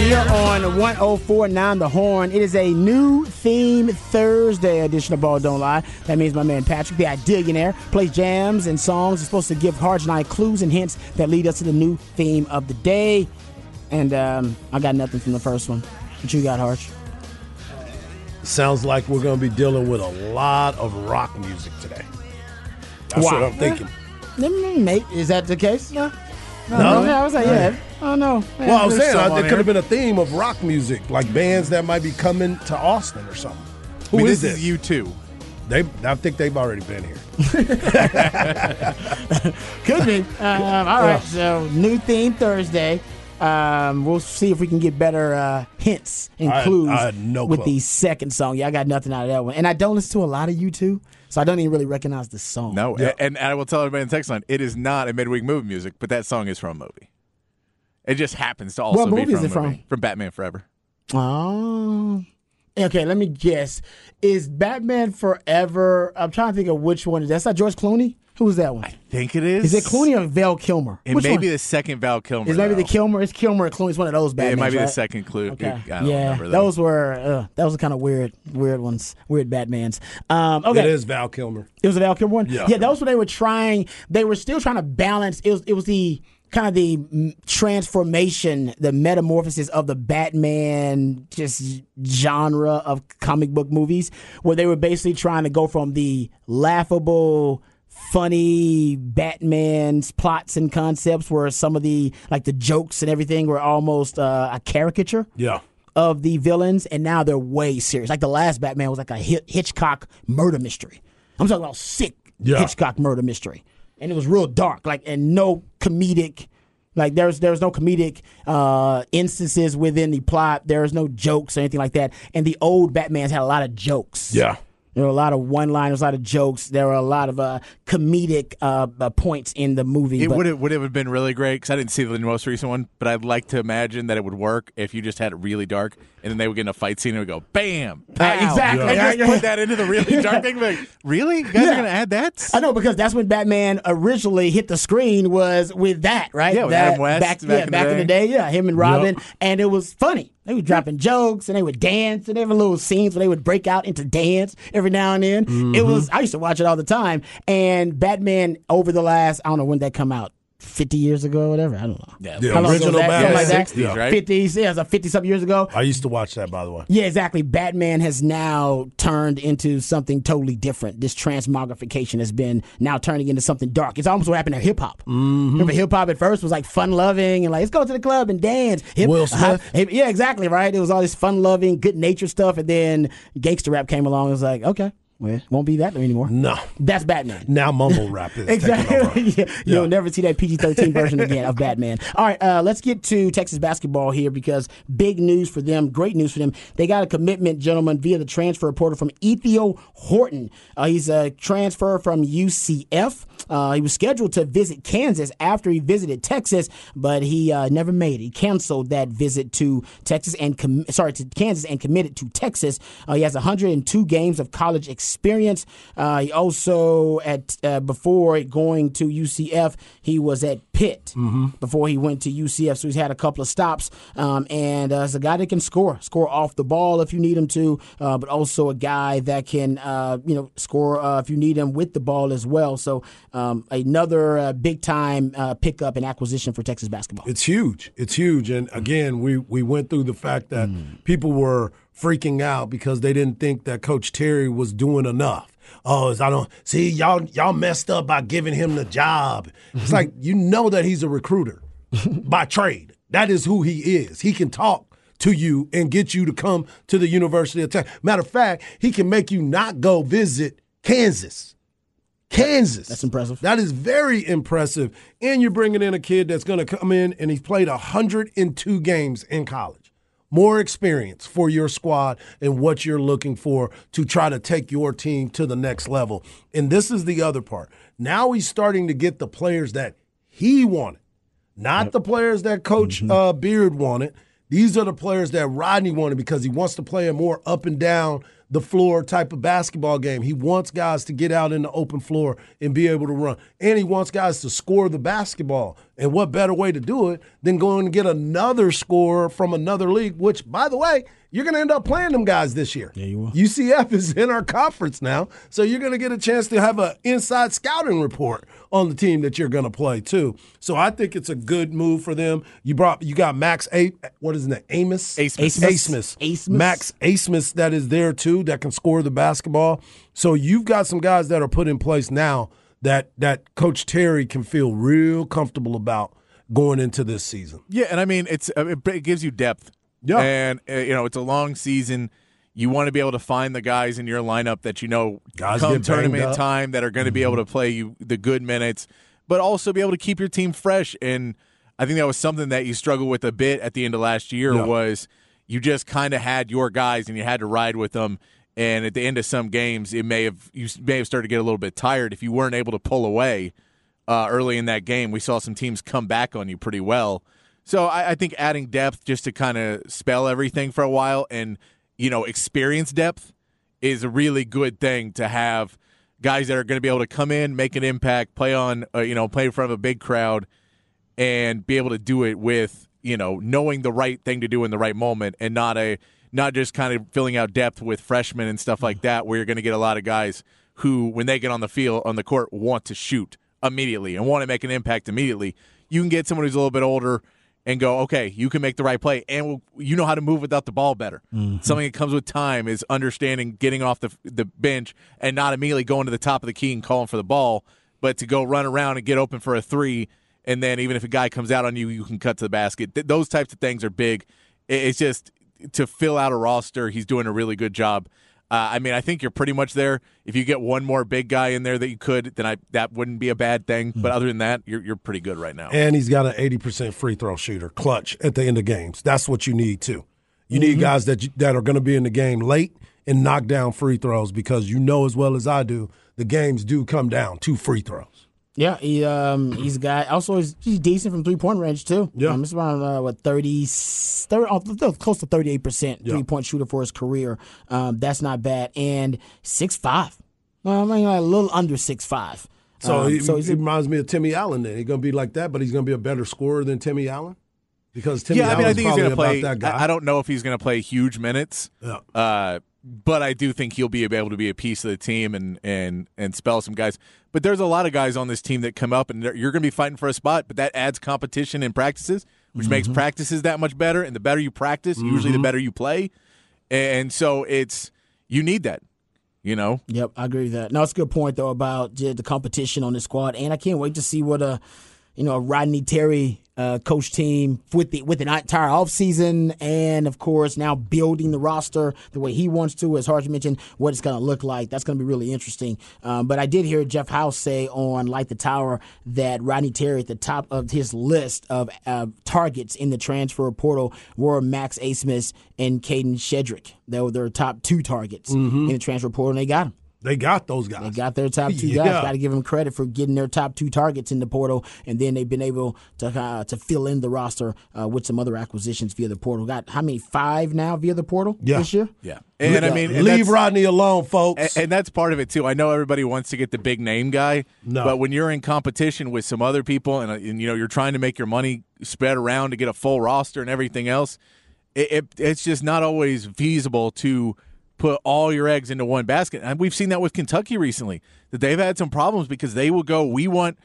here on 104.9 The Horn. It is a new theme Thursday edition of Ball Don't Lie. That means my man Patrick, the Idillionaire, plays jams and songs. It's supposed to give Harge and I clues and hints that lead us to the new theme of the day. And I got nothing from the first one. What you got, Harge? Sounds like we're going to be dealing with a lot of rock music today. That's what I'm thinking. Is that the case? No. I was like, yeah. Oh, no. Man, well, I was saying, it could have been a theme of rock music, like bands that might be coming to Austin or something. Who is this? U2. I think they've already been here. Could be. All right, so new theme Thursday. We'll see if we can get better hints and clues with the second song. Yeah, I got nothing out of that one. And I don't listen to a lot of U2, so I don't even really recognize the song. No, yeah. And I will tell everybody in the text line, it is not a midweek movie music, but that song is from a movie. It just happens to also be from a movie. From Batman Forever. Oh. Okay, let me guess. Is Batman Forever, I'm trying to think of which one. That's not George Clooney? Who was that one? I think it is. Is it Clooney or Val Kilmer? It may be the second Val Kilmer. Is maybe the Kilmer? It's Kilmer or Clooney. It's one of those Batmans, it might be the second clue. Okay. I don't remember those were kind of weird ones, weird Batmans. Okay, it is Val Kilmer. It was a Val Kilmer one. Yeah, that was what they were trying. They were still trying to balance. It was the kind of the transformation, the metamorphosis of the Batman just genre of comic book movies, where they were basically trying to go from the laughable, funny Batman's plots and concepts, where some of the jokes and everything were almost a caricature of the villains, and now they're way serious. Like the last Batman was like a Hitchcock murder mystery. I'm talking about sick Hitchcock murder mystery, and it was real dark. And no comedic. There's no comedic instances within the plot. There's no jokes or anything like that. And the old Batman's had a lot of jokes. Yeah. There were a lot of one-liners, a lot of jokes. There were a lot of comedic points in the movie. It would have been really great, because I didn't see the most recent one, but I'd like to imagine that it would work if you just had it really dark, and then they would get in a fight scene and it would go, bam! Pow. Exactly. Yeah. And just put that into the really dark thing. Like, really? You guys are going to add that? I know, because that's when Batman originally hit the screen, was with that, right? Yeah, with Adam West. Back in the day. Yeah, him and Robin. Yep. And it was funny. They were dropping jokes, and they would dance, and they were little scenes where they would break out into dance every now and then. Mm-hmm. I used to watch it all the time. And Batman, over the last, I don't know when that come out, 50 years ago or whatever, I don't know. Yeah, the original Batman, like that? 60s, right? 50s, yeah, it was like 50-something years ago. I used to watch that, by the way. Yeah, exactly. Batman has now turned into something totally different. This transmogrification has been now turning into something dark. It's almost what happened to hip-hop. Mm-hmm. Remember, hip-hop at first was like fun-loving and like, let's go to the club and dance. Will Smith. Yeah, exactly, right? It was all this fun-loving, good-natured stuff, and then gangster rap came along and was like, okay. Well, won't be that anymore. No. That's Batman. Now mumble rap is exactly. Taking over. Yeah. You'll never see that PG-13 version again of Batman. All right, let's get to Texas basketball here, because big news for them, great news for them. They got a commitment, gentlemen, via the transfer portal from Ethio Horton. He's a transfer from UCF. He was scheduled to visit Kansas after he visited Texas, but he never made it. He canceled that visit to Kansas and committed to Texas. He has 102 games of college experience. He also before going to UCF, he was at Pitt before he went to UCF, so he's had a couple of stops. And it's a guy that can score off the ball if you need him to, but also a guy that can score if you need him with the ball as well. So another big time pickup and acquisition for Texas basketball. It's huge. It's huge. And again, we went through the fact that people were freaking out because they didn't think that Coach Terry was doing enough. Oh, y'all messed up by giving him the job. It's like, that he's a recruiter by trade. That is who he is. He can talk to you and get you to come to the University of Texas. Matter of fact, he can make you not go visit Kansas. That's impressive. That is very impressive. And you're bringing in a kid that's going to come in, and he's played 102 games in college. More experience for your squad and what you're looking for to try to take your team to the next level. And this is the other part. Now he's starting to get the players that he wanted, not the players that Coach Beard wanted. These are the players that Rodney wanted, because he wants to play a more up and down the floor type of basketball game. He wants guys to get out in the open floor and be able to run. And he wants guys to score the basketball. And what better way to do it than going and get another scorer from another league, which, by the way, you're going to end up playing them guys this year. Yeah, you will. UCF is in our conference now, so you're going to get a chance to have an inside scouting report on the team that you're going to play too. So I think it's a good move for them. You got Max Asmus. Max Asmus that is there too, that can score the basketball. So you've got some guys that are put in place now that Coach Terry can feel real comfortable about going into this season. Yeah, and I mean, it gives you depth. Yeah. And, it's a long season. You want to be able to find the guys in your lineup that you know guys come tournament time that are going to be able to play you the good minutes, but also be able to keep your team fresh. And I think that was something that you struggled with a bit at the end of last year was you just kind of had your guys and you had to ride with them. And at the end of some games, you may have started to get a little bit tired if you weren't able to pull away early in that game. We saw some teams come back on you pretty well. So I think adding depth just to kind of spell everything for a while and, experience depth is a really good thing to have guys that are going to be able to come in, make an impact, play in front of a big crowd and be able to do it with, knowing the right thing to do in the right moment and not just kind of filling out depth with freshmen and stuff like that where you're going to get a lot of guys who, when they get on the field, on the court, want to shoot immediately and want to make an impact immediately. You can get someone who's a little bit older and go, okay, you can make the right play, and you know how to move without the ball better. Mm-hmm. Something that comes with time is understanding getting off the bench and not immediately going to the top of the key and calling for the ball, but to go run around and get open for a three, and then even if a guy comes out on you, you can cut to the basket. Those types of things are big. It's just to fill out a roster, he's doing a really good job. I think you're pretty much there. If you get one more big guy in there that you could, then that wouldn't be a bad thing. But other than that, you're pretty good right now. And he's got an 80% free throw shooter, clutch at the end of games. That's what you need too. You need guys that are going to be in the game late and knock down free throws because you know as well as I do, the games do come down to free throws. Yeah, he's got also he's decent from 3-point range too. Yeah, it's around 30, close to 38% 3-point shooter for his career. That's not bad. And 6'5", a little under 6'5". So he reminds me of Timmy Allen. Then he's gonna be like that, but he's gonna be a better scorer than Timmy Allen because Timmy Allen. I think he's gonna play. That guy. I don't know if he's gonna play huge minutes. Yeah. But I do think he'll be able to be a piece of the team and spell some guys. But there's a lot of guys on this team that come up, and you're going to be fighting for a spot, but that adds competition in practices, which makes practices that much better. And the better you practice, usually the better you play. And so you need that. Yep, I agree with that. Now, it's a good point, though, about the competition on the squad. And I can't wait to see what a Rodney Terry coach team with an entire offseason and, of course, now building the roster the way he wants to, as Harsh mentioned, what it's going to look like. That's going to be really interesting. But I did hear Jeff House say on Light the Tower that Rodney Terry at the top of his list of targets in the transfer portal were Max Asmus and Caden Shedrick. They were their top two targets in the transfer portal, and they got them. They got those guys. They got their top two guys. Got to give them credit for getting their top two targets in the portal, and then they've been able to fill in the roster with some other acquisitions via the portal. Got how many? 5 now via the portal this year? Yeah. Leave Rodney alone, folks. And that's part of it, too. I know everybody wants to get the big-name guy, but when you're in competition with some other people and you're trying to make your money spread around to get a full roster and everything else, it's just not always feasible to – put all your eggs into one basket. And we've seen that with Kentucky recently, that they've had some problems because they will go, we want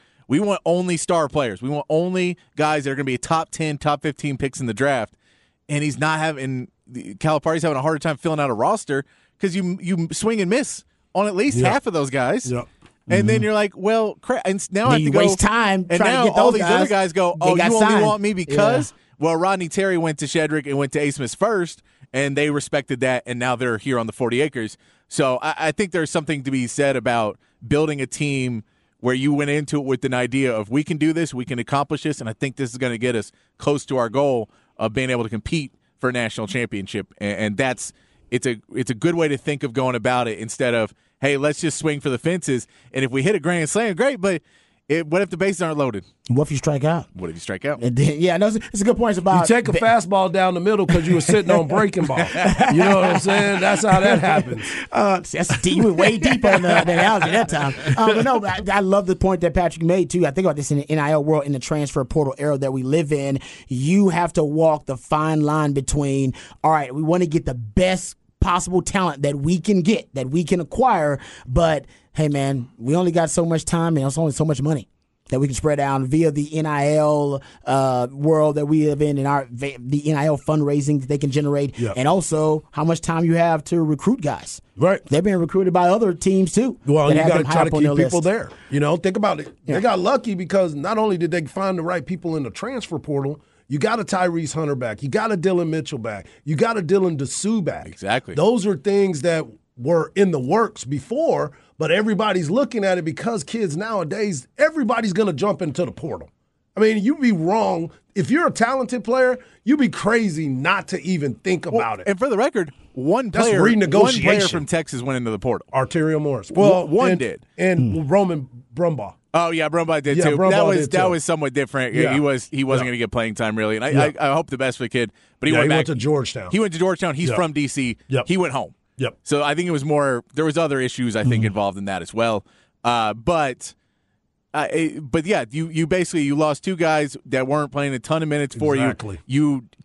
only star players. We want only guys that are going to be top 10, top 15 picks in the draft. And Calipari's having a harder time filling out a roster because you swing and miss on at least half of those guys. Yep. And then you're like, well, crap. And now I have to go. You waste time trying to get all these other guys go, oh, you only want me because? Well, Rodney Terry went to Shedrick and went to Asmus first. And they respected that, and now they're here on the 40 Acres. So I think there's something to be said about building a team where you went into it with an idea of we can do this, we can accomplish this, and I think this is going to get us close to our goal of being able to compete for a national championship. And it's a good way to think of going about it instead of, hey, let's just swing for the fences. And if we hit a grand slam, great, but What if the bases aren't loaded? What if you strike out? What if you strike out? And then, yeah, no, it's a good point. It's about you take a fastball down the middle because you were sitting on breaking ball. You know what I'm saying? That's how that happens. You were way deep on that analogy that time. But no, I love the point that Patrick made, too. I think about this in the NIL world, in the transfer portal era that we live in. You have to walk the fine line between, all right, we want to get the best possible talent that we can get, that we can acquire, but hey, man, we only got so much time and it's only so much money that we can spread out via the NIL world that we live in and the NIL fundraising that they can generate, yep. And also how much time you have to recruit guys. Right. They're being recruited by other teams, too. Well, you got to try to keep people there. You know, think about it. Yeah. They got lucky because not only did they find the right people in the transfer portal, you got a Tyrese Hunter back. You got a Dylan Mitchell back. You got a Dylan DeSue back. Exactly. Those are things that were in the works before, but everybody's looking at it because kids nowadays, everybody's going to jump into the portal. I mean, you'd be wrong. If you're a talented player, you'd be crazy not to even think about it. And for the record, one player from Texas went into the portal. Arterio Morris. Well, one did. And Roman Brumbaugh. Oh, yeah, Brumbaugh did, too. That was somewhat different. Yeah. He wasn't going to get playing time, really. And I hope the best for the kid. But he went to Georgetown. He's from D.C. Yep. He went home. Yep. So I think it was more – there was other issues, I think, involved in that as well. You lost two guys that weren't playing a ton of minutes for you.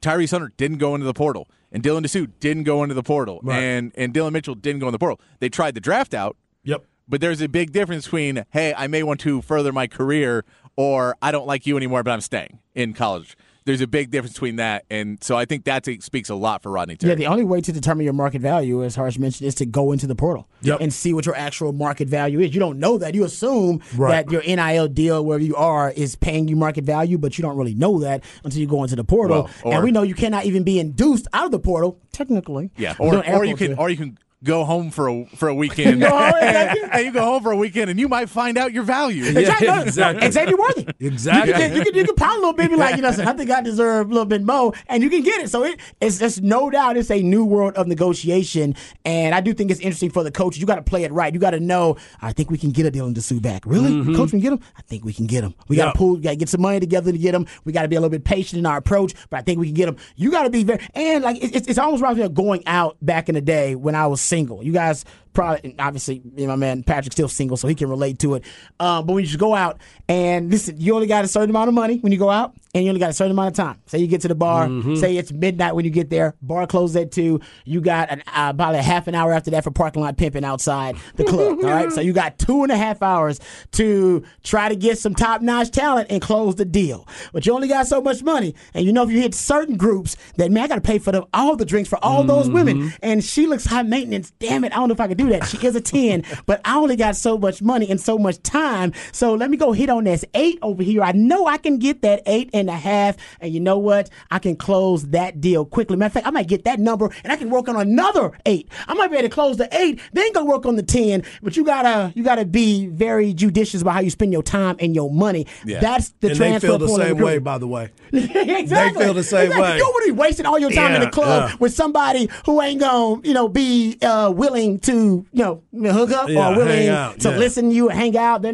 Tyrese Hunter didn't go into the portal, and Dylan DeSue didn't go into the portal, right. and Dylan Mitchell didn't go in the portal. They tried the draft out. Yep. But there's a big difference between, hey, I may want to further my career, or I don't like you anymore, but I'm staying in college. There's a big difference between that, and so I think that speaks a lot for Rodney Terry. Yeah, the only way to determine your market value, as Harsh mentioned, is to go into the portal and see what your actual market value is. You don't know that. You assume that your NIL deal, wherever you are, is paying you market value, but you don't really know that until you go into the portal. Well, and we know you cannot even be induced out of the portal, technically. Yeah, or you can go home for a weekend. You go home for a weekend, and you might find out your value. Yeah, exactly. Xavier Worthy. Exactly. You can pound a little bit, be like, I think I deserve a little bit more, and you can get it. So it's just no doubt it's a new world of negotiation, and I do think it's interesting for the coaches. You got to play it right. You got to know, I think we can get a Dylan DeSue back. Really? Mm-hmm. Coach, we can get him? I think we can get him. We got to pool. We got to get some money together to get him. We got to be a little bit patient in our approach, but I think we can get him. You got to be very – and like it's almost right there going out back in the day when I was single. You guys probably, obviously, my man Patrick's still single, so he can relate to it. But when you just go out and listen, you only got a certain amount of money when you go out, and you only got a certain amount of time. Say you get to the bar, say it's midnight when you get there, bar closes at 2:00. You got probably a half an hour after that for parking lot pimping outside the club. All right, so you got 2.5 hours to try to get some top notch talent and close the deal. But you only got so much money, and if you hit certain groups, that man, I got to pay for them all the drinks for all those women, and she looks high maintenance. Damn it, I don't know if I can do that. She is a 10, but I only got so much money and so much time. So let me go hit on this 8 over here. I know I can get that 8.5, and you know what? I can close that deal quickly. Matter of fact, I might get that number, and I can work on another 8. I might be able to close the 8, then go work on the 10. But you gotta be very judicious about how you spend your time and your money. Yeah. That's the transfer. They feel the same way, by the way. Exactly. They feel the same way. You would be wasting all your time in the club with somebody who ain't gonna, be willing to. Hook up or willing to listen to you and hang out. They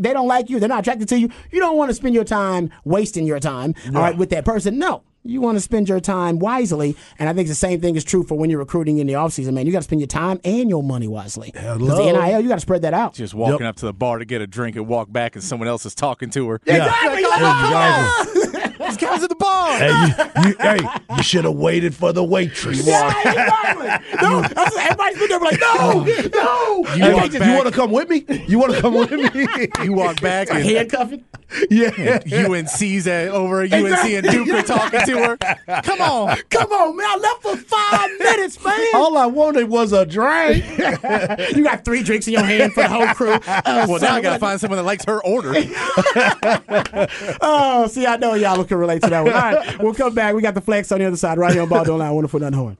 don't like you. They're not attracted to you. You don't want to spend your time wasting your time with that person. No. You want to spend your time wisely, and I think the same thing is true for when you're recruiting in the offseason, man. You got to spend your time and your money wisely. Because the NIL, you got to spread that out. Just walking up to the bar to get a drink and walk back and someone else is talking to her. Yeah. Exactly. This guy's at the bar. You should have waited for the waitress. Yeah, exactly. No, everybody's been there like, no. You want to come with me? You walk back. And handcuffing. Yeah. UNC's over. UNC and Duke are talking to her. Come on, man. I left for 5 minutes, man. All I wanted was a drink. You got 3 drinks in your hand for the whole crew. Now I got to find someone that likes her order. I know y'all can relate to that one. All right, we'll come back. We got the Flex on the other side right here on Ball Don't Lie, 104.9 Horn.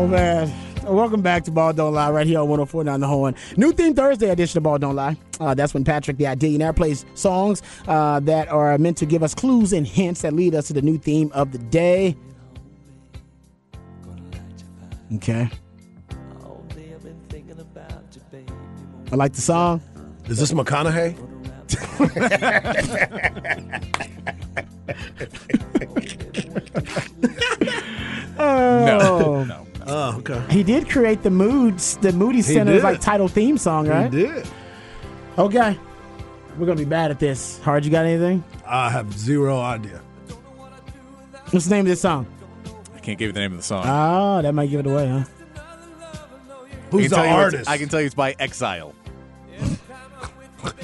Oh, man. Welcome back to Ball Don't Lie right here on 104.9 The Horn. New Theme Thursday edition of Ball Don't Lie. That's when Patrick, the Idillionaire, plays songs that are meant to give us clues and hints that lead us to the new theme of the day. Okay. I like the song. Is this McConaughey? No. Oh, okay. He did create the moods, the Moody Center's like title theme song, right? He did. Okay. We're going to be bad at this. Hard, you got anything? I have zero idea. What's the name of this song? I can't give you the name of the song. Oh, that might give it away, huh? Who's the artist? I can tell you it's by Exile.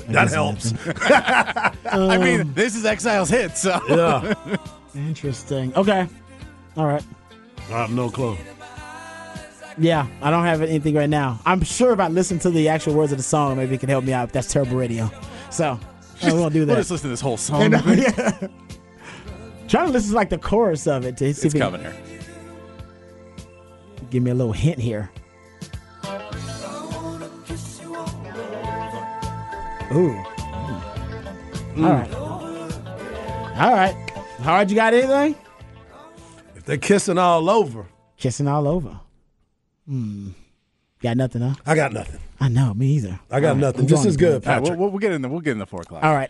That helps. I mean, this is Exile's hit, so. Yeah. Interesting. Okay. All right. I have no clue. Yeah, I don't have anything right now. I'm sure if I listen to the actual words of the song, maybe it can help me out. That's terrible radio. So, I won't do that. We'll just listen to this whole song. Yeah. Trying to listen to like the chorus of it. It's coming here. Give me a little hint here. Ooh. All right. Howard, you got anything? If they're kissing all over. Kissing all over. Got nothing, huh? I got nothing. I know, me either. I got nothing. This is good, Patrick. Right, we'll get in the 4 o'clock. All right.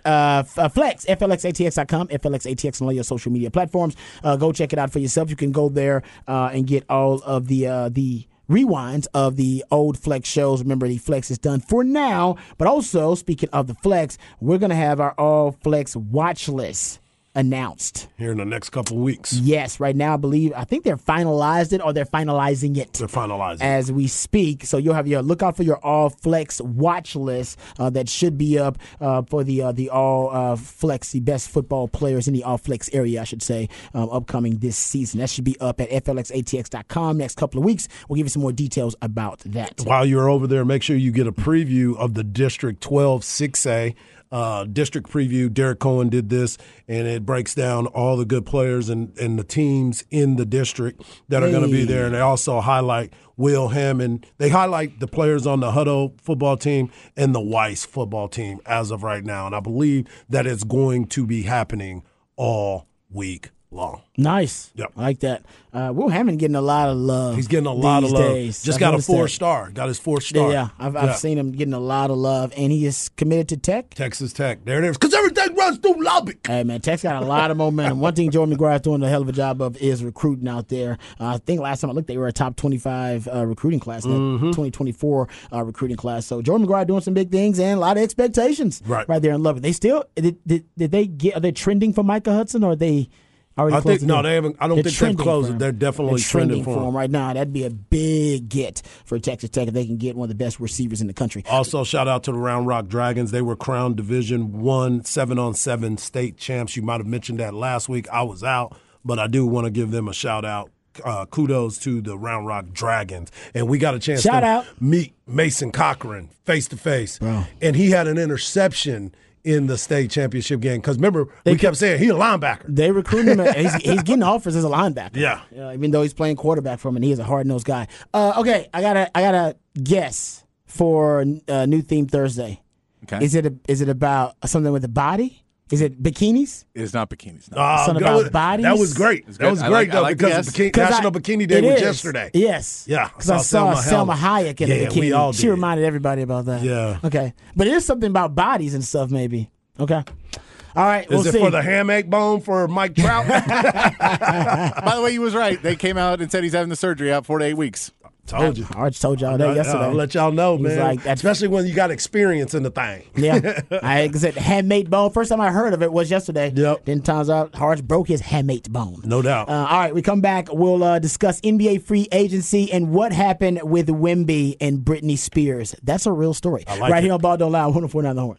Flex, flxatx.com, flxatx on all your social media platforms. Go check it out for yourself. You can go there and get all of the rewinds of the old Flex shows. Remember, the Flex is done for now. But also, speaking of the Flex, we're going to have our all Flex watch list announced here in the next couple weeks. Yes, right now I think they're finalized it, or they're finalizing it. They're finalizing as we speak. So you'll have your look out for your all Flex watch list that should be up for the all Flex, the best football players in the all Flex area, I should say, upcoming this season. That should be up at flxatx.com next couple of weeks. We'll give you some more details about that. While you're over there, make sure you get a preview of the District 12 6A. District preview. Derek Cohen did this, and it breaks down all the good players and the teams in the district that are going to be there. And they also highlight Will Hammond. They highlight the players on the Hutto football team and the Weiss football team as of right now. And I believe that it's going to be happening all week long. Nice. Yep. I like that. Will Hammond getting a lot of love. He's getting a lot of love. Days. Just got a four-star. Got his four-star. Yeah, I've seen him getting a lot of love, and he is committed to Tech. Texas Tech. There it is. Because everything runs through Lubbock. Hey, man, Tech's got a lot of momentum. One thing Jordan McGuire is doing a hell of a job of is recruiting out there. I think last time I looked, they were a top 25 recruiting class, that 2024 recruiting class. So Jordan McGuire doing some big things and a lot of expectations right there in Lubbock. They still did they get? Are they trending for Micah Hudson, or are they? I think no, they haven't. I don't think they've closed it. They're definitely trending for him right now. That'd be a big get for Texas Tech if they can get one of the best receivers in the country. Also, shout out to the Round Rock Dragons. They were crowned Division I 7-on-7 state champs. You might have mentioned that last week. I was out, but I do want to give them a shout out. Kudos to the Round Rock Dragons. And we got a chance to meet Mason Cochran face to face, and he had an interception in the state championship game. Because remember, we kept saying he's a linebacker. They recruit him. He's getting offers as a linebacker. Yeah. Even though he's playing quarterback for him, and he is a hard-nosed guy. Okay, I gotta guess for New Theme Thursday. Okay. Is it about something with the body? Is it bikinis? It's not bikinis. No. Something about bodies? That was great. That was great, though, because National Bikini Day was yesterday. Yes. Yeah. Because I saw Selma Hayek in a bikini. She reminded everybody about that. Yeah. Okay. But it is something about bodies and stuff, maybe. Okay. All right, we'll see. Is it for the hammock bone for Mike Trout? By the way, he was right. They came out and said he's having the surgery out 4 to 8 weeks. Told you. I told y'all that yesterday. I'll let y'all know, man. Like, especially when you got experience in the thing. Yeah. I said handmade bone. First time I heard of it was yesterday. Yep. Then turns out Harge broke his handmade bone. No doubt. All right, we come back. We'll discuss NBA free agency and what happened with Wemby and Britney Spears. That's a real story. I like it. Here on Ball Don't Lie, 104.9 The Horn.